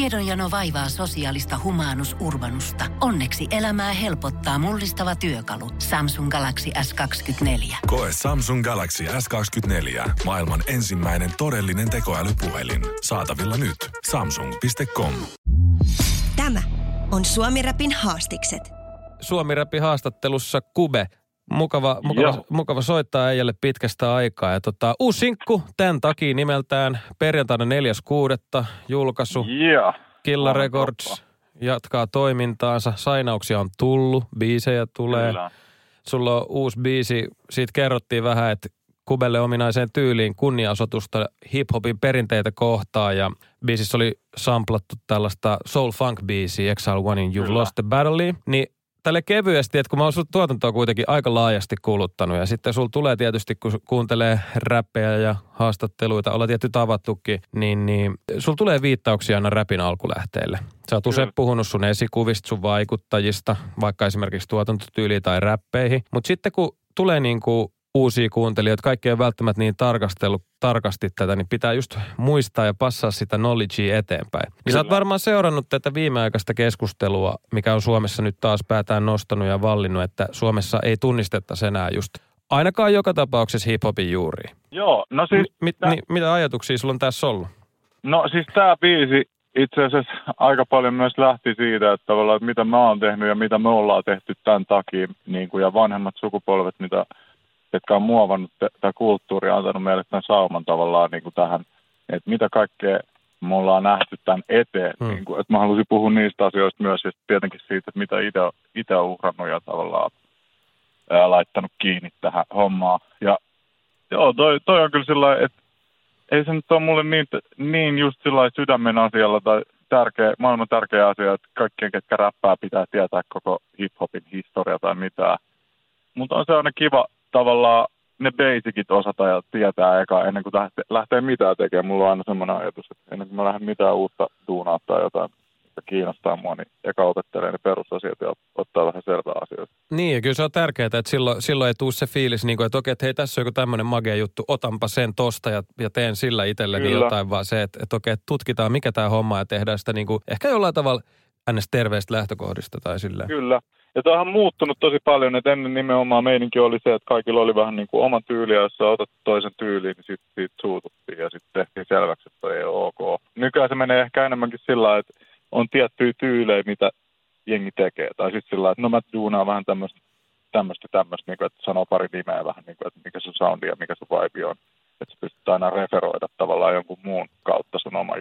Tiedonjano vaivaa sosiaalista humanus urbanusta. Onneksi elämää helpottaa mullistava työkalu. Samsung Galaxy S24. Koe Samsung Galaxy S24. Maailman ensimmäinen todellinen tekoälypuhelin. Saatavilla nyt. Samsung.com. Tämä on SuomiRäpin haastikset. SuomiRäpin haastattelussa Kube. Mukava soittaa äijälle pitkästä aikaa. Ja uusi sinkku, Tän takii nimeltään, perjantaina 4.6. julkaisu. Yeah. Killah Records jatkaa toimintaansa. Sainauksia on tullut, biisejä tulee. Kyllä. Sulla on uusi biisi, siitä kerrottiin vähän, että Kubelle ominaiseen tyyliin kunnianosoitusta hiphopin perinteitä kohtaan. Ja biisissä oli samplattu tällaista soul funk biisiä, XL1in You've Lost the Battle. Niin tälle kevyesti, että kun mä oon sun tuotantoa kuitenkin aika laajasti kuluttanut ja sitten sulla tulee tietysti, kun kuuntelee räppejä ja haastatteluita, ollaan tietty tavattukin, niin sulla tulee viittauksia aina räpin alkulähteille. Sä oot usein puhunut sun esikuvista, sun vaikuttajista, vaikka esimerkiksi tuotantotyyliin tai räppeihin, mutta sitten kun tulee niinku uusia kuuntelijoita, kaikki ei välttämättä niin tarkasti tätä, niin pitää just muistaa ja passaa sitä knowledgea eteenpäin. Niin sä oot varmaan seurannut tätä viimeaikaista keskustelua, mikä on Suomessa nyt taas päätään nostanut ja vallinnut, että Suomessa ei tunnistettaisi enää just ainakaan joka tapauksessa hiphopin juuri. Joo, no siis... Mitä ajatuksia sulla on tässä ollut? No siis tää biisi itse asiassa aika paljon myös lähti siitä, että tavallaan mitä mä oon tehnyt ja mitä me ollaan tehty tämän takia, niin kuin ja vanhemmat sukupolvet, mitä... jotka on muovannut tämä kulttuuri, antanut meille tämän sauman tavallaan niin kuin tähän, että mitä kaikkea me ollaan nähty tämän eteen. Niin kuin, että mä halusin puhua niistä asioista myös, ja tietenkin siitä, että mitä itse on uhrannut ja tavallaan laittanut kiinni tähän hommaan. Ja joo, toi on kyllä sillä, että ei se nyt ole mulle niin just sillä sydämen asialla tai maailman tärkeä asia, että kaikkien, ketkä räppää, pitää tietää koko hiphopin historia tai mitään. Mutta on se aina kiva tavallaan ne basicit osata ja tietää eka ennen kuin lähtee mitään tekemään. Mulla on aina semmoinen ajatus, että ennen kuin mä lähden mitään uutta duunaa tai jotain, mikä kiinnostaa mua, niin eka opettelee ne perusasiat ja ottaa vähän selvää asioita. Niin, ja kyllä se on tärkeää, että silloin ei tule se fiilis, niin kuin, että okei, että hei, tässä on joku tämmöinen magia juttu, otanpa sen tosta ja teen sillä itselleni jotain, vaan se, että okei, tutkitaan mikä tämä homma ja tehdään sitä niin kuin, ehkä jollain tavalla ns. Terveistä lähtökohdista tai silleen. Kyllä. Ja tämä on muuttunut tosi paljon, että ennen nimenomaan meininki oli se, että kaikilla oli vähän niin kuin oma tyyli, ja jos sä otat toisen tyyliin, niin siitä suututtiin ja sitten tehtiin selväksi, että ei ole ok. Nykyään se menee ehkä enemmänkin sillä, että on tiettyjä tyylejä, mitä jengi tekee. Tai sitten sillä, että no mä duunaan vähän tämmöistä, niin kuin, että sanoo pari nimeä vähän, niin kuin, että mikä sun soundi ja mikä sun vibe on. Että sä pystyt aina referoida tavallaan jonkun muun kautta sun oma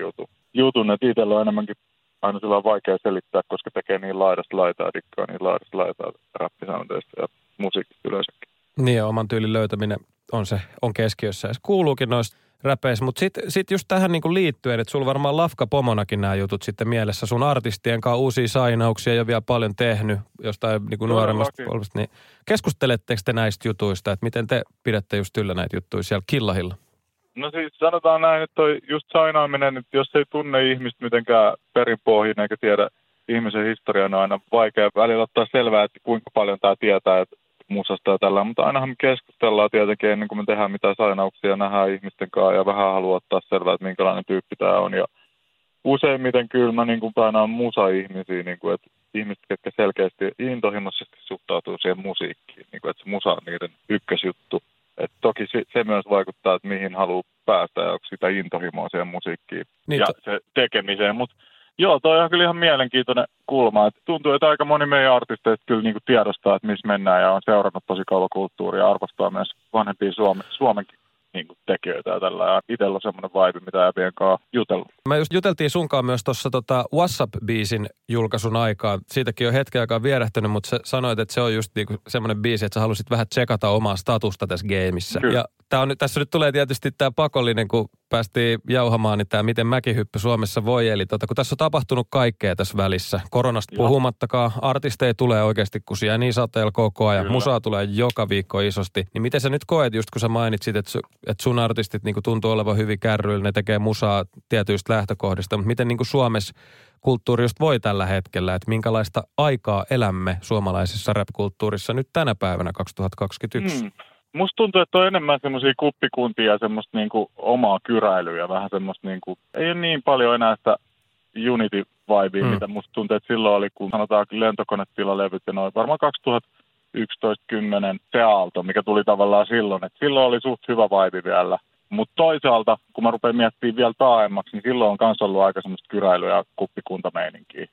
jutun, että itsellä on enemmänkin aina sillä on vaikea selittää, koska tekee niin laidasta laitaa, dikkaa niin laidasta laitaa rappisanteista ja musiikista yleensäkin. Niin ja oman tyylin löytäminen on keskiössä ja se kuuluukin noista räpeissä. Mutta sit just tähän niinku liittyen, että sulla varmaan Lafka pomonakin nämä jutut sitten mielessä. Sun artistien kanssa uusia sainauksia ei ole vielä paljon tehnyt jostain niinku nuoremmasta puolesta. Niin keskusteletteko te näistä jutuista, että miten te pidätte just yllä näitä juttuja siellä Killahilla? No siis sanotaan näin, että toi just sainaaminen, että jos ei tunne ihmistä mitenkään perinpohjin eikä tiedä ihmisen historiaa, on aina vaikea välillä ottaa selvää, että kuinka paljon tämä tietää, että musasta ja tällä. Mutta ainahan me keskustellaan tietenkin ennen kuin me tehdään mitään sainauksia, nähdään ihmisten kanssa ja vähän haluaa ottaa selvää, että minkälainen tyyppi tämä on. Ja useimmiten kyllä mä niin kuin painaan musa-ihmisiä, niin kuin, että ihmiset, jotka selkeästi intohimoisesti suhtautuu siihen musiikkiin, niin kuin, että se musa on niiden ykkösjuttu. Et toki se myös vaikuttaa, että mihin haluaa päästä ja onko sitä intohimoa siihen musiikkiin ja se tekemiseen. Mutta joo, toi on kyllä ihan mielenkiintoinen kulma. Et tuntuu, että aika moni meidän artisteista kyllä niinku tiedostaa, että missä mennään ja on seurannut tosi kauan kulttuuria ja arvostaa myös vanhempia Suomenkin niinku tekijöitä ja tällä. Itsellä on semmoinen vibe, mitä äpien kanssa jutellut. Mä just juteltiin sunkaan myös tuossa WhatsApp-biisin julkaisun aikaan. Siitäkin on hetken aikaa vierähtänyt, mutta sä sanoit, että se on just niinku semmoinen biisi, että sä halusit vähän tsekata omaa statusta tässä gameissa. Ja tässä nyt tulee tietysti tämä pakollinen, kun päästiin jauhamaan, niin tämä miten mäkihyppy Suomessa voi. Eli kun tässä on tapahtunut kaikkea tässä välissä, koronasta puhumattakaan, artisteja tulee oikeasti, kun siellä niin sateella koko ajan, musaa tulee joka viikko isosti. Niin miten sä nyt koet, just kun sä mainitsit, että sun artistit niinku tuntuu olevan hyvin kärryillä, ne tekee musaa tietyistä lähtökohdista, mutta miten niinku Suomessa kulttuuri just voi tällä hetkellä, että minkälaista aikaa elämme suomalaisessa rap-kulttuurissa nyt tänä päivänä 2021? Musta tuntuu, että on enemmän semmoisia kuppikuntia ja semmoista niinku omaa kyräilyä, vähän semmoista niinku, ei ole niin paljon enää sitä Unity-vibea, mitä musta tuntuu, että silloin oli, kun sanotaan lentokonetilalevy, ja noin varmaan 2011-10 se aalto, mikä tuli tavallaan silloin, että silloin oli suht hyvä vibe vielä. Mutta toisaalta, kun mä rupean miettimään vielä taaemmaksi, niin silloin on myös ollut aika semmoista kyräilyä ja kuppikuntameininkiä.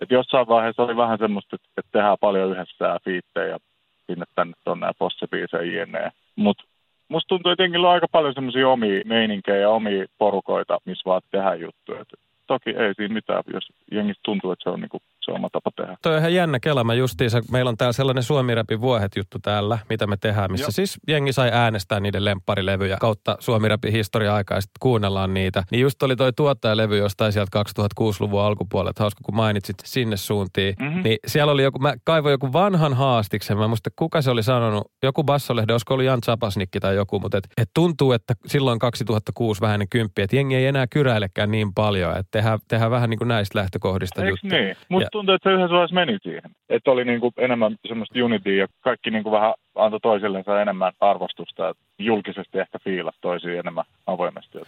Että jossain vaiheessa oli vähän semmoista, että tehdään paljon yhdessä ja fiittejä ja sinne tänne tonne ja possebiisejä jne. Mutta musta tuntuu jotenkin aika paljon semmoisia omia meininkejä ja omia porukoita, missä vaan tehdään juttuja. Et toki ei siinä mitään, jos jengistä tuntuu, että se on niinku se oma tapa tehdä. Toi on ihan jännä kelma justiinsa. Meillä on täällä sellainen SuomiRäpin vuohet-juttu täällä, mitä me tehdään, missä siis jengi sai äänestää niiden lempparilevyjä kautta SuomiRäpin historia-aikaa ja sitten kuunnellaan niitä. Niin just oli toi tuottajalevy jostain sieltä 2006-luvun alkupuolelta, hauska kun mainitsit sinne suuntiin. Mm-hmm. Niin siellä oli joku, mä kaivoin joku vanhan haastiksen, mä muistan kuka se oli sanonut, joku bassolehde, olisiko ollut Jan Zapasnikki tai joku, mutta et tuntuu, että silloin 2006 vähän ennen kymppiä, että jengi ei enää kyräilekään niin paljon, että tehdään vähän niin kuin näistä lähtökohdista juttuja. Tuntuu, että se yhdessä vaiheessa meni siihen. Että oli niin kuin enemmän semmoista unityä ja kaikki niin kuin vähän antoi toisillensa enemmän arvostusta ja julkisesti ehkä fiilasi toisiin enemmän avoimesti.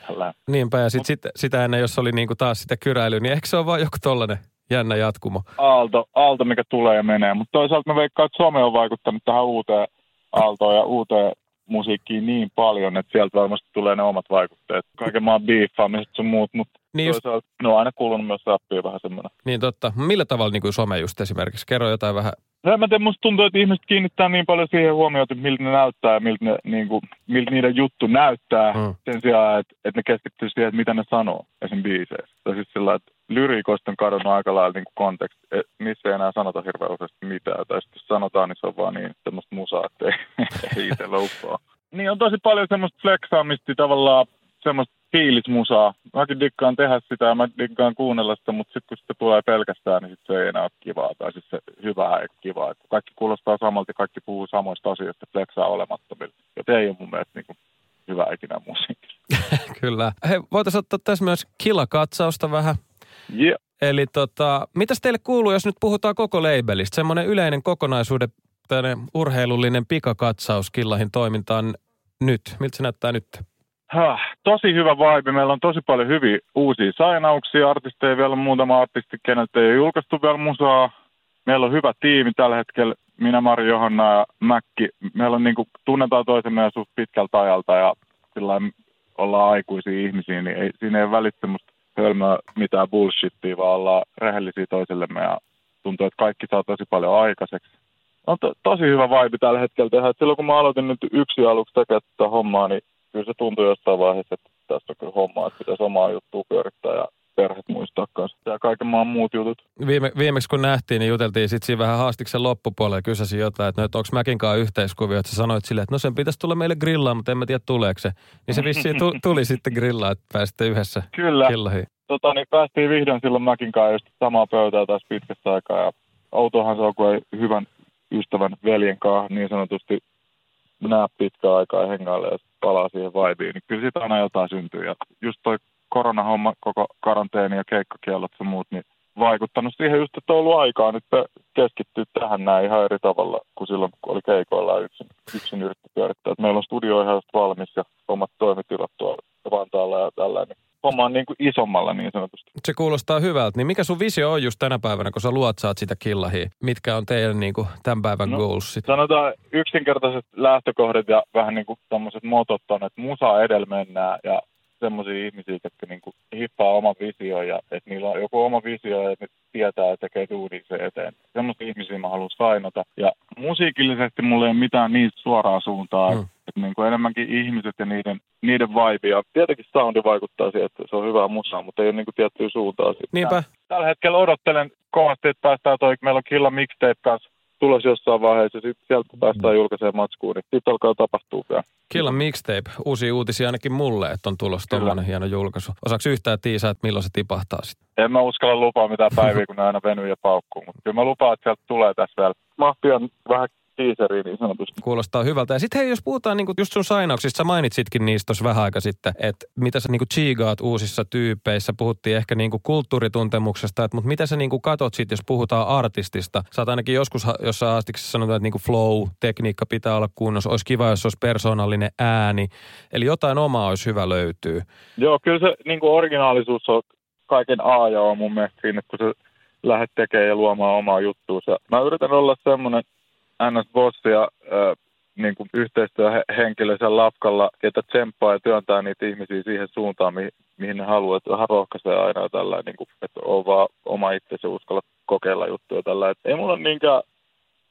Niinpä, ja sitä ennen, jos oli niin kuin taas sitä kyräilyä, niin ehkä se on vaan joku tollainen jännä jatkumo. Aalto, mikä tulee ja menee. Mutta toisaalta mä veikkaan, että some on vaikuttanut tähän uuteen aaltoon ja uuteen musiikkiin niin paljon, että sieltä varmasti tulee ne omat vaikutteet. Kaiken maan biiffaamiset sun muut, mutta niin toisaalta ne on aina kuulunut myös rappia vähän semmoinen. Niin totta. Millä tavalla niin kuin some just esimerkiksi? Kerro jotain vähän. No, mä musta tuntuu, että ihmiset kiinnittää niin paljon siihen huomioon, että miltä ne näyttää ja miltä niiden juttu näyttää sen sijaan, että ne keskittyy siihen, että mitä ne sanoo esim. Biiseissä. Tai siis sillä että lyriikoista on kadonnut aika lailla niin kuin konteksti, että niissä ei enää sanota hirveän useasti mitään. Tai sitten jos sanotaan, niin se on vaan niin tämmöistä musaa, että ei itsellä uppoa. Niin on tosi paljon semmoista flexaamista tavallaan, semmoista fiilismusaa. Mäkin diggaan tehdä sitä ja mä diggaan kuunnella sitä, mutta sitten kun sitä tulee pelkästään, niin sit se ei enää ole kivaa. Tai siis se hyvää ei ole kivaa. Et kaikki kuulostaa samalta ja kaikki puhuu samoista asioista, flexaa olemattomilla. Joten ei ole mun mielestä niin kuin hyvä ikinä musiikki. Kyllä. Hei, voitaisiin ottaa tässä myös Killah-katsausta vähän. Yeah. Eli mitäs teille kuuluu, jos nyt puhutaan koko labelistä? Semmoinen yleinen kokonaisuuden urheilullinen pikakatsaus Killahin toimintaan nyt. Miltä se näyttää nyt? Tosi hyvä vibe. Meillä on tosi paljon hyviä uusia signauksia. Artisteja vielä muutama artisti, keneltä ei julkaistu vielä musaa. Meillä on hyvä tiimi tällä hetkellä. Minä, Mari, Johanna ja Mäkki. Meillä on niinku, tunnetaan toisemme suht pitkältä ajalta ja sillä ollaan aikuisia ihmisiä, niin siinä ei ole välittömästi hölmöä mitään bullshittia, vaan ollaan rehellisiä toisillemme ja tuntuu, että kaikki saa tosi paljon aikaiseksi. On tosi hyvä vibe tällä hetkellä tehdä. Et silloin kun mä aloitin nyt yksi aluksi tekemään tätä hommaa, niin kyllä se tuntuu jostain vaiheessa, että tässä on kyllä hommaa, että pitäisi omaa juttua pyörittää ja perhet muistaa kanssa ja kaiken maan muut jutut. Viimeksi kun nähtiin, niin juteltiin sitten siinä vähän haastiksen loppupuolella ja kysäsin jotain, että no, onko Mäkinkaan yhteiskuvia, että sä sanoit silleen, että no sen pitäisi tulla meille grillaan, mutta en mä tiedä tuleeko se. Niin se vissiin tuli sitten grillaan, että pääsitte yhdessä Killahiin. Niin päästiin vihdoin silloin Mäkinkaan just samaa pöytää taas pitkästä aikaa ja outohan se on, kun ei hyvän ystävän veljenkaan niin sanotusti nää pitkään aikaa ja hengaille ja palaa siihen vaibiin, niin kyllä siitä aina jotain syntyy. Ja just toi koronahomma, koko karanteeni ja keikkakiellot ja muut, niin vaikuttanut siihen just, että on ollut aikaa nyt keskittyä tähän näin ihan eri tavalla kuin silloin, kun oli keikoilla ja yksin yritti pyörittää. Et meillä on studio ihan just valmis ja omat toimitilat tuolla Vantaalla ja tällainen. Homma on niin kuin isommalla niin sanotusti. Se kuulostaa hyvältä. Niin mikä sun visio on just tänä päivänä, kun sä luotsaat sitä Killahia? Mitkä on teidän niin kuin tämän päivän goals? Sanotaan yksinkertaiset lähtökohdat ja vähän niin kuin tommoset motot on, että musaa edellä mennään ja semmoisia ihmisiä, jotka niin kuin hippaa oman vision ja että niillä on joku oma visio ja ne tietää ja tekee duunin sen eteen. Semmoisia ihmisiä mä haluan sainata. Ja musiikillisesti mulla ei ole mitään niin suoraa suuntaa. Että niin kuin enemmänkin ihmiset ja niiden vibe. Ja tietenkin soundi vaikuttaa siihen, että se on hyvää musaa, mutta ei ole niin kuin tiettyä suuntaa siitä. Niinpä. Tällä hetkellä odottelen kovasti, että päästään toi. Meillä on Killah Mixtape kanssa tulos jossain vaiheessa. Sitten sieltä kun päästään julkaiseen matskuun, niin sitten alkaa tapahtua vielä. Killah Mixtape. Uusia uutisia ainakin mulle, että on tulossa tuollainen hieno julkaisu. Osaatko yhtään tiisaa, että milloin se tipahtaa sitten? En mä uskalla lupaa mitään päiviä, kun ne aina venyy ja paukkuu. Mutta kyllä mä lupaan, että sieltä tulee tässä vielä. Mahtia vähän teaseriin niin sanotusti. Kuulostaa hyvältä. Ja sitten hei, jos puhutaan niinku just sun sainauksista, sä mainitsitkin niistä tuossa vähän aika sitten, että mitä sä niinku chiigaat uusissa tyypeissä, puhuttiin ehkä niinku kulttuurituntemuksesta, mutta mitä sä niinku katot sit, jos puhutaan artistista? Sä oot ainakin joskus jossain haastiksessa sanonut, että niinku flow, tekniikka pitää olla kunnossa, olisi kiva, jos olisi persoonallinen ääni, eli jotain omaa olisi hyvä löytyy. Joo, kyllä se niinku originaalisuus on kaiken A ja O mun mielestä siinä, kun sä lähdet tekemään ja luomaan omaa juttuunsa. Mä yritän olla semmoinen NS-bossi ja niin kuin yhteistyöhenkilö sen Lafkalla, ketä tsemppaa ja työntää niitä ihmisiä siihen suuntaan, mihin ne haluaa. Että vähän rohkaisee aina tällä, niin kuin, että on vaan oma itsensä uskalla kokeilla juttuja tällä. Et ei mulla ole niinkään,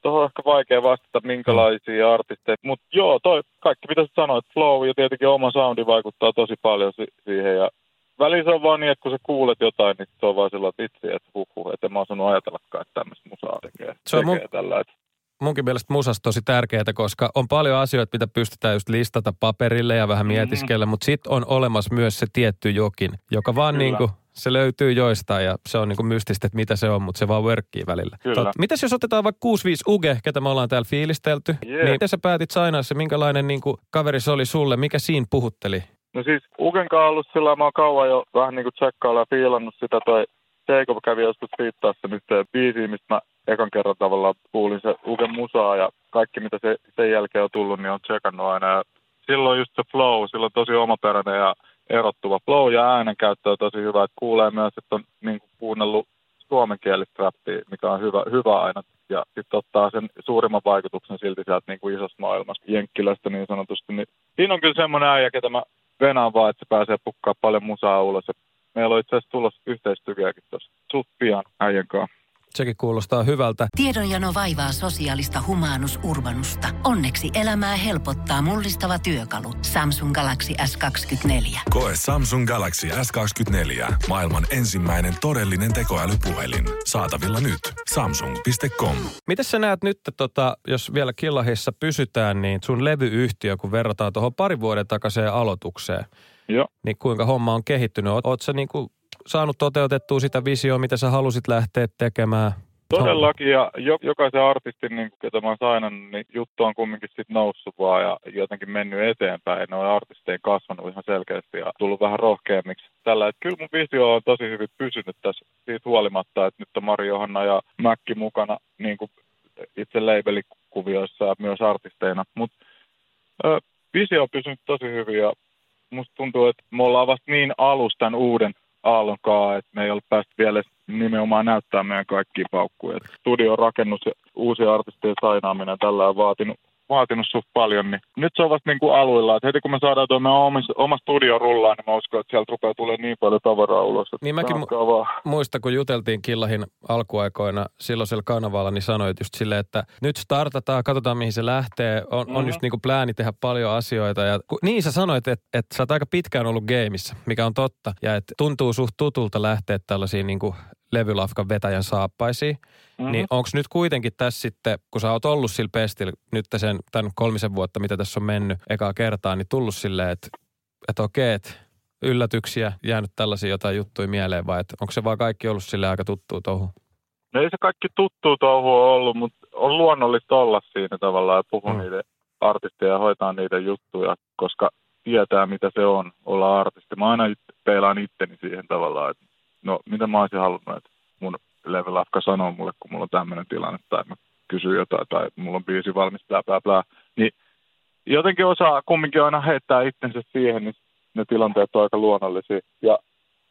tuohon on ehkä vaikea vastata, minkälaisia artisteja. Mutta joo, toi kaikki pitäisi sanoa, että flow ja tietenkin oma soundi vaikuttaa tosi paljon siihen. Ja välissä on vaan niin, että kun sä kuulet jotain, niin se on vaan silloin, että itse, että huhhuh, että en mä osannut ajatellakaan, että tämmöistä musaa tekee tällä. Munkin mielestä musas tosi tärkeää, koska on paljon asioita, mitä pystytään just listata paperille ja vähän mietiskellä, mutta sitten on olemassa myös se tietty jokin, joka vaan niin kuin, se löytyy joistain ja se on niin kuin mystistä, että mitä se on, mutta se vaan workkii välillä. Mitäs jos otetaan vaikka 65 Uge, ketä me ollaan täällä fiilistelty, niin miten sä päätit sainaa se, minkälainen niin kuin kaveri se oli sulle, mikä siinä puhutteli? No siis Ugenkaan ollut sillä lailla, mä oon kauan jo vähän niin kuin tsekkailla ja fiilannut sitä, toi Jacob kävi joskus viittaa sen yhteen biisiin, mistä mä ekan kerran tavallaan kuulin se Ugen musaa ja kaikki mitä se sen jälkeen on tullut, niin on tsekannut aina. Ja silloin just se flow, silloin tosi omaperäinen ja erottuva flow ja äänenkäyttö on tosi hyvä. Et kuulee myös, että on niin kuin kuunnellut suomenkielistä rappia, mikä on hyvä aina. Ja sitten ottaa sen suurimman vaikutuksen silti sieltä niin kuin isosta maailmasta, jenkkilästä niin sanotusti. Niin siinä on kyllä semmoinen äijä, ketä mä venaan vaan, että se pääsee pukkaa paljon musaa ulos. Ja meillä on itse asiassa tulossa yhteistyökin tuossa Suttian äijän kanssa. Sekin kuulostaa hyvältä. Tiedonjano vaivaa sosiaalista humanus urbanusta. Onneksi elämää helpottaa mullistava työkalu. Samsung Galaxy S24. Koe Samsung Galaxy S24. Maailman ensimmäinen todellinen tekoälypuhelin. Saatavilla nyt. Samsung.com. Miten sä näet nyt, jos vielä Killahissa pysytään, niin sun levyyhtiö, kun verrataan tuohon parin vuoden takaiseen aloitukseen, joo, niin kuinka homma on kehittynyt? Ootko sä niinku saanut toteutettua sitä visioa, mitä sä halusit lähteä tekemään? Todellakin, ja jokaisen artistin, niin ketä mä oon sainannut, niin juttu on kumminkin sit noussut vaan ja jotenkin mennyt eteenpäin. Ne on artisteja kasvanut ihan selkeästi ja tullut vähän rohkeammiksi. Tällä, että kyllä mun visio on tosi hyvin pysynyt tässä siitä huolimatta, että nyt on Mari Johanna ja Mäkki mukana niin kuin itse labelikuvioissa ja myös artisteina. Mutta visio on pysynyt tosi hyvin ja musta tuntuu, että me ollaan vasta niin alussa tämän uuden aallonkaan, että me ei ole päästy vielä nimenomaan näyttää meidän kaikkia paukkuja. Studion rakennus ja uusia artisteja sainaaminen tällä on vaatinut suht paljon, niin nyt se on vasta niin kuin aluilla, että heti kun me saadaan tuo meidän oma studio rullaan, niin mä uskon, että sieltä rupeaa tulemaan niin paljon tavaraa ulos. Niin mäkin muistan, kun juteltiin Killahin alkuaikoina silloisella kanavalla, niin sanoit just silleen, että nyt startataan, katsotaan mihin se lähtee, on just niin kuin plääni tehdä paljon asioita. Ja niin sä sanoit, että sä oot aika pitkään ollut gameissa, mikä on totta, ja että tuntuu suht tutulta lähteä tällaisiin niin kuin levylafkan vetäjän saappaisiin, niin onko nyt kuitenkin tässä sitten, kun sä oot ollut sillä pestillä nyt tämän 3 vuotta, mitä tässä on mennyt ekaa kertaa, niin tullut silleen, että okei, että yllätyksiä jäänyt tällaisia jotain juttuja mieleen, vai onko se vaan kaikki ollut silleen aika tuttuu touhu? No ei se kaikki tuttuu touhu on ollut, mutta on luonnollista olla siinä tavallaan ja puhua niiden artisteja ja hoitaa niitä juttuja, koska tietää mitä se on olla artisti. Mä aina peilaan itteni siihen tavallaan, että no, mitä mä olisin halunnut, että mun level Lafka sanoo mulle, kun mulla on tämmöinen tilanne, tai mä kysyn jotain, tai mulla on biisi valmis, niin jotenkin osaa kumminkin aina heittää itsensä siihen, niin ne tilanteet on aika luonnollisia. Ja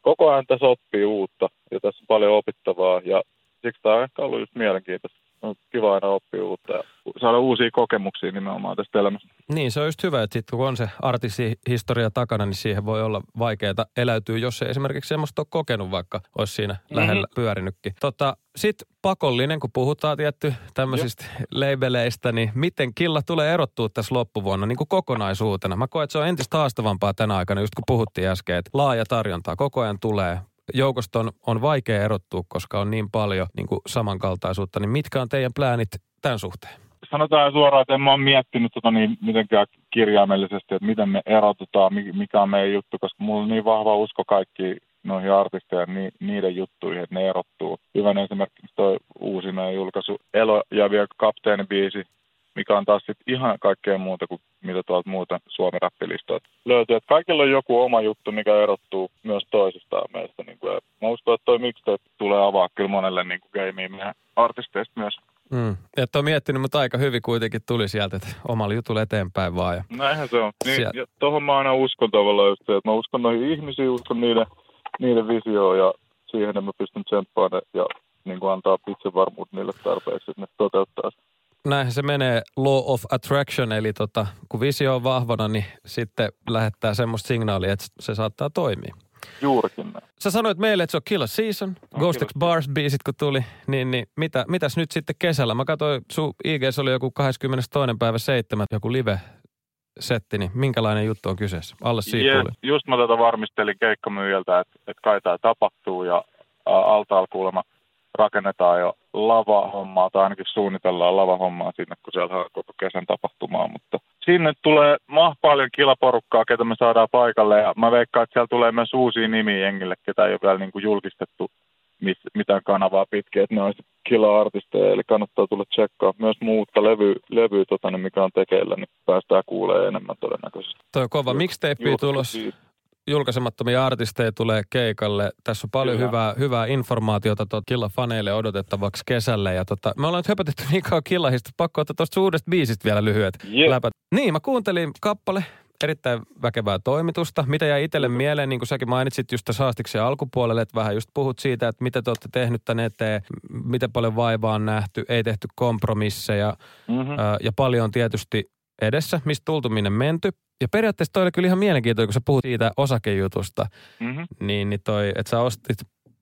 koko ajan tässä oppii uutta, ja tässä on paljon opittavaa, ja siksi tämä on ehkä ollut just mielenkiintoista. On kiva aina oppia uutta ja saada uusia kokemuksia nimenomaan tästä elämästä. Niin, se on just hyvä, että kun on se artistihistoria takana, niin siihen voi olla vaikeaa eläytyä, jos ei esimerkiksi semmoista ole kokenut, vaikka olisi siinä lähellä pyörinytkin. Sitten pakollinen, kun puhutaan tietty tämmöisistä labeleistä, niin miten Killah tulee erottua tässä loppuvuonna niin kuin kokonaisuutena? Mä koen, että se on entistä haastavampaa tänä aikana, just kun puhuttiin äsken, että laaja tarjontaa koko ajan tulee. Joukosta on vaikea erottua, koska on niin paljon niin kuin samankaltaisuutta, niin mitkä on teidän pläänit tämän suhteen? Sanotaan suoraan, että en mä ole miettinyt mitenkään kirjaimellisesti, että miten me erotutaan, mikä on meidän juttu, koska mulla on niin vahva usko kaikkiin noihin artisteihin ja niiden juttuihin, että ne erottuu. Hyvän esimerkiksi toi uusi meidän julkaisu Elo ja vielä Kapteeni biisi, mikä on taas sitten ihan kaikkea muuta kuin mitä tuolta muuta SuomiRäppilistoilta löytyy. Että kaikilla on joku oma juttu, mikä erottuu myös toisistaan meistä. Niin kuin, mä uskon, että toi mixtape tulee avaa kyllä monelle niin gameiin meidän artisteista myös. Että on miettinyt, mutta aika hyvin kuitenkin tuli sieltä, että omalla jutulla eteenpäin vaan. Ja näinhän se on. Tuohon mä aina uskon tavallaan just se, että mä uskon noihin ihmisiin, uskon niiden visioon ja siihen en mä pystyn tsemppaan ja niin kuin antaa itsevarmuus niille tarpeeksi, että ne toteuttaa. Näinhän se menee law of attraction, eli kun visio on vahvana, niin sitten lähettää semmoista signaalia, että se saattaa toimia. Juurikin näin. Sä sanoit meille, että se on Killah Season, no, Ghost Killer Bars biisit kun tuli, niin mitäs nyt sitten kesällä? Mä katsoin, sun IGs oli joku 22.7. joku live-setti, niin minkälainen juttu on kyseessä? Alle siitä tuli. Just mä varmistelin keikkamyyjältä, että kai tää tapahtuu ja altaalla kuulemma rakennetaan jo lavahommaa, tai ainakin suunnitellaan lavahommaa sinne, kun siellä on koko kesän tapahtumaa, mutta sinne tulee paljon kilaporukkaa, ketä me saadaan paikalle, ja mä veikkaan, että siellä tulee myös uusia nimiä jengille, ketä ei ole vielä niin kuin julkistettu mitään kanavaa pitkin, että ne on Killah-artisteja, eli kannattaa tulla tsekkaa myös muutta levyä mikä on tekeillä, niin päästään kuulemaan enemmän todennäköisesti. Toi on kova mixtape tulos. Julkaisemattomia artisteja tulee keikalle. Tässä on paljon hyvää informaatiota Killah-faneille odotettavaksi kesälle. Ja me ollaan nyt höpötetty niin kauan Killahista. Pakko ottaa tuosta uudesta biisistä vielä lyhyet läpät. Niin, mä kuuntelin kappale. Erittäin väkevää toimitusta. Mitä jäi itselle mieleen, niin kuin säkin mainitsit just tässä haastiksen alkupuolelle, että vähän just puhut siitä, että mitä te olette tehnyt tänne eteen, miten paljon vaivaa on nähty, ei tehty kompromisseja ja paljon tietysti edessä, mistä tultu minne menty. Ja periaatteessa toi oli kyllä ihan mielenkiintoinen, kun sä puhut siitä osakejutusta, niin toi, että sä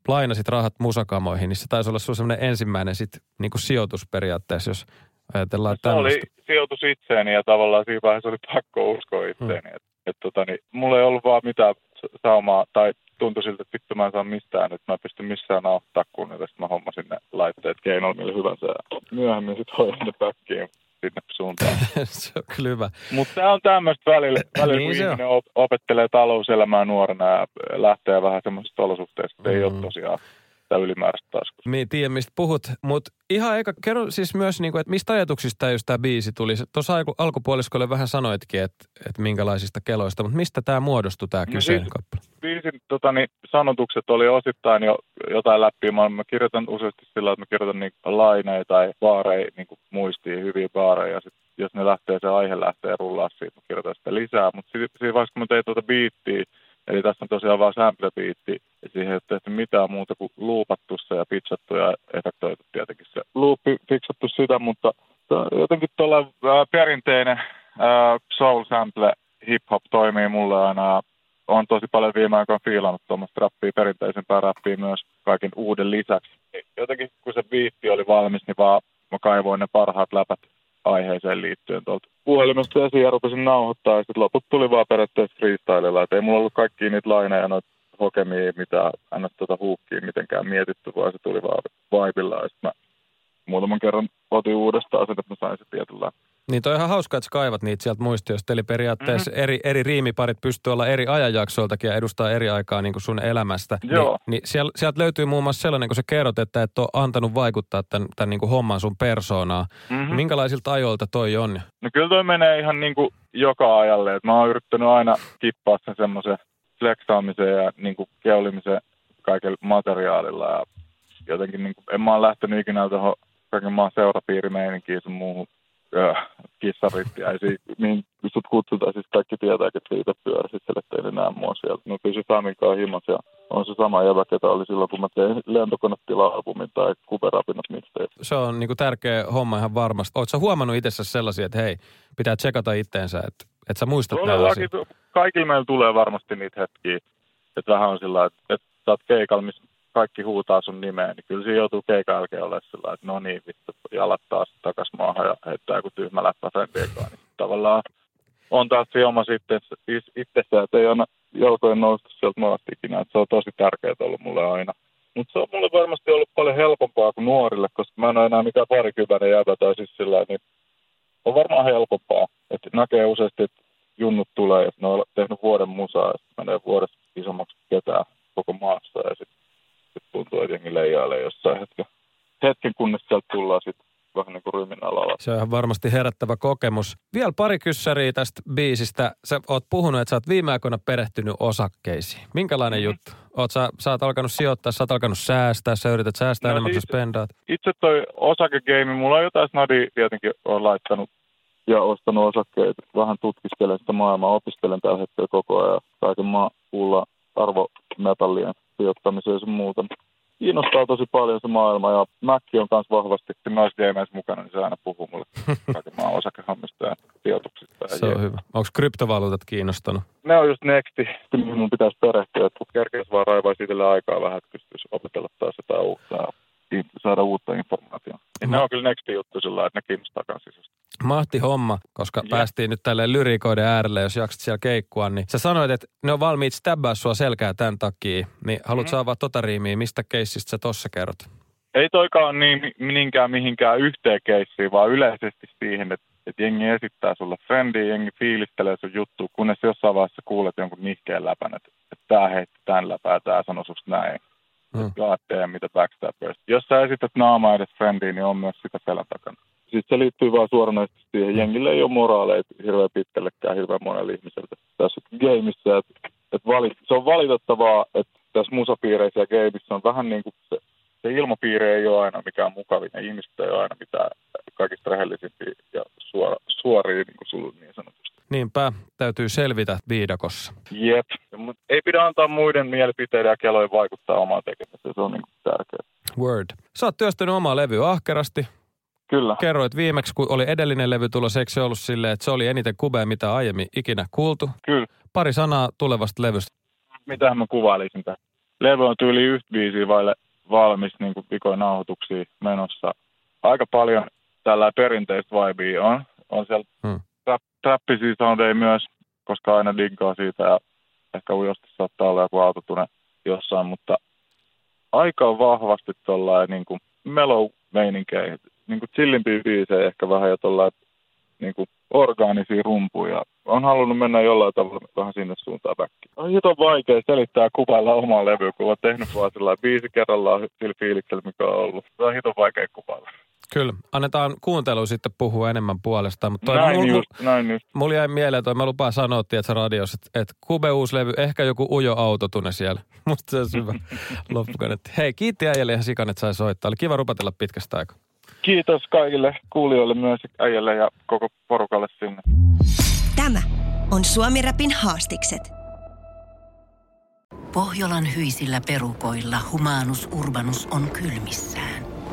lainasit rahat musakamoihin, niin se taisi olla sun semmoinen ensimmäinen sit, niin kuin sijoitus periaatteessa, jos ajatellaan tällaista. Se oli sijoitus itseeni ja tavallaan siinä vaiheessa oli pakko uskoa itseeni. Mulla ei ollut vaan mitään saumaa tai tuntui siltä, että vittu mä en saa mistään, että mä en pysty missään auttaa kunnille. Sitten mä hommasin ne laitteet keinoilla millä hyvänsä ja myöhemmin sit hoidin ne päkkiin. Se on kyllä hyvä. Mutta tämä on tämmöistä välillä niin kun ihminen opettelee talouselämää nuorena ja lähtee vähän semmoisesta olosuhteesta, ei ole tosiaan sitä ylimääräistä taskusta. Mä en tiedä, mistä puhut, mutta ihan eikä kerro siis myös, niinku, että mistä ajatuksista just tämä biisi tuli. Tuossa alkupuoliskolle vähän sanoitkin, että minkälaisista keloista, mutta mistä tämä muodostui tämä kyseinen kappale? Biisin sanotukset oli osittain jo jotain läpi. Mä kirjoitan useasti sillä, että mä kirjoitan niin laineja tai baareja, niin kuin muistiin, hyviä baareja. Sit, jos ne lähtee, se aihe lähtee rullaa siitä, mä kirjoitan sitä lisää. Mutta siinä vaiheessa, kun mä tein biittiä, eli tässä on tosiaan vaan sample-biitti, ja siihen ei ole tehty mitään muuta kuin luupattu se ja pitchattu ja efektoitu tietenkin se luupi, fiksattu sitä, mutta jotenkin tuolla perinteinen soul sample hip-hop toimii mulle aina. On tosi paljon viime aikaan fiilannut tuommoista rappia, perinteisempää rappia myös kaiken uuden lisäksi. Jotenkin kun se biitti oli valmis, niin vaan mä kaivoin ne parhaat läpät aiheeseen liittyen tuolta puhelimesta esiin ja rupesin nauhoittaa. Ja sitten loput tuli vaan periaatteessa freestylella. Et ei mulla ollut kaikkia niitä laineja, noita hokemia, mitä aina huukkiin mitenkään mietitty, vaan se tuli vaan vaipilla. Ja sitten mä muutaman kerran otin uudestaan sen, että mä sain se tietyllä. Niin toi on ihan hauska, että sä kaivat niitä sieltä muistiosta. Eli periaatteessa eri riimiparit pystyy olla eri ajanjaksoiltakin ja edustaa eri aikaa niin kuin sun elämästä. Niin sieltä löytyy muun muassa sellainen, kun sä kerrot, että et ole antanut vaikuttaa tämän niin kuin homman sun persoonaa. Minkälaisilta ajoilta toi on? No kyllä toi menee ihan niin kuin joka ajalle. Et mä oon yrittänyt aina kippaa sen semmoisen flexaamisen ja niin kuin keulimisen kaikella materiaalilla. Ja jotenkin niin kuin, en mä oon lähtenyt ikinä tuohon kaiken maan seurapiirimeininkiin sun muuhun. Kissarittiäisiä, niin sut kutsutaan, siis kaikki tietääkin, että siitä pyöräsit, ettei ne näe mua sieltä. No kyllä se Saminkaan himmas ja on se sama jävä, ketä oli silloin, kun mä tein lentokonetila-albumin tai Kuberapinat mixteet. Se on niinku tärkeä homma ihan varmasti. Ootko sä huomannut itsessäsi sellaisia, että hei, pitää tsekata itteensä, että sä muistat nämä asiat? Kaikilla meillä tulee varmasti niitä hetkiä, että vähän on sillä, että sä oot keikalla, missä kaikki huutaa sun nimeen, niin kyllä siinä joutuu keikan jälkeen olemaan sillä, että no niin, vittu, jalat taas takas maahan ja heittää joku tyhmä läppä sen keikaan. Niin tavallaan on taas se oma itsessään, että ei aina jalkojen nousta sieltä maasta ikinä. Se on tosi tärkeää ollut mulle aina. Mutta se on mulle varmasti ollut paljon helpompaa kuin nuorille, koska mä en ole enää mikään parikymmenen jäbä tai siis sillä, niin on varmaan helpompaa. Että näkee useasti, että junnut tulee, että ne on tehnyt vuoden musaa ja sitten menee vuodessa isommaksi ketään koko maassa ja sitten tuntuu, että jengi leijailee jossain hetken, kunnes sieltä tullaan sitten vähän niin kuin rymin alalla. Se on ihan varmasti herättävä kokemus. Vielä pari kyssäriä tästä biisistä. Sä oot puhunut, että sä oot viime aikoina perehtynyt osakkeisiin. Minkälainen juttu? Sä oot alkanut sijoittaa, sä oot alkanut säästää, sä yrität säästää enemmän, kun sä spendaat. Itse toi osakegeimi, mulla on jotain snadia tietenkin on laittanut ja ostanut osakkeita. Vähän tutkiskelen sitä maailmaa, opiskelen tällä hetkellä koko ajan kaiken maan kuulla arvo metallien sijoittamiseen ja muuta. Kiinnostaa tosi paljon se maailma, ja Mäkki on myös vahvasti naisgameissa mukana, niin se aina puhuu mulle kaikenmaan osakehommista ja sijoituksista. Se on hyvä. Onko kryptovaluutat kiinnostanut? Ne on just nexti. Kyllä minun pitäisi perehtyä, että kerkeisi vaan raivaisi itselle aikaa vähän, että pystyisi opetella taas jotain uutta ja saada uutta informaatiota. Ne on kyllä nexti juttu sillä, että ne kiinnostaa myös sisästä. Mahti homma, koska päästiin nyt tälleen lyrikoiden äärelle, jos jaksat siellä keikkua, niin sä sanoit, että ne on valmiit stabbaa sua selkää tän takia, niin haluat saa vaan tota riimiä, mistä keissistä sä tossa kerrot? Ei toikaan niin mihinkään yhteen keissiin, vaan yleisesti siihen, että jengi esittää sulle frendiä, jengi fiilistelee sun juttu, kunnes jossain vaiheessa kuulet jonkun nihkeen läpän, että tää heitti tän läpää, tää sanoi susta näin. Kaatteja, mitä backstabbers. Jos sä esität naamaa edes frendiin, niin on myös sitä selän takana. Sitten se liittyy vaan suoranaisesti siihen. Jengillä ei ole moraaleita hirveän pitkällekään hirveän monella ihmiseltä tässä gameissa. Se on valitettavaa, että tässä musapiireissä ja gameissa on vähän niin kuin se ilmapiiri ei ole aina mikään mukavin. Ja ihmiset ei ole aina mitään kaikista rehellisimpiä ja suoria niin kuin sulla niin sanotusti. Niinpä, täytyy selvitä viidakossa. Jep, mutta ei pidä antaa muiden mielipiteiden ja kelojen vaikuttaa omaan tekemiseen. Se on niin kuin tärkeää. Word. Sä oot työstänyt omaa levyä ahkerasti. Kyllä. Kerroit viimeksi, kun oli edellinen levy tulossa, eikö se ollut silleen, että se oli eniten Kubea, mitä aiemmin ikinä kuultu? Kyllä. Pari sanaa tulevasta levystä. Mitähän mä kuvailisin tähän? Levy on tyyli yhtä biisiä vaille valmis, niin kuin vikoin nauhoituksia menossa. Aika paljon tällä perinteistä vibea on siellä trappisia soundeja myös, koska aina diggaa siitä ja ehkä ujosti saattaa olla joku autotune jossain, mutta aika vahvasti tollainen niin kuin mellow-meininkeihin. Niinku chillimpiä biisejä ehkä vähän ja tollain niinku orgaanisia rumpuja. On halunnut mennä jollain tavalla vähän sinne suuntaan väkkiin. On hito vaikea selittää kuvailla omaa levyä, kun on tehnyt vaan sillä biisi kerrallaan sillä fiiliksellä, mikä on ollut. Se on hito vaikea kuvailla. Kyllä. Annetaan kuuntelua sitten puhua enemmän puolestaan. Mutta näin just. Mulla jäi mieleen toi, mä lupaan sanoa, tietsä radiossa, että Kube uusi levy, ehkä joku ujo autotune siellä. Musta se on hyvä loppukanetti. Hei, kiitti äijälle ihan sikan, että sai soittaa. Oli kiva rupatella pitkästä aikaa. Kiitos kaikille kuulijoille myös äijälle ja koko porukalle sinne. Tämä on SuomiRäpin haastikset. Pohjolan hyisillä perukoilla Humanus Urbanus on kylmissään.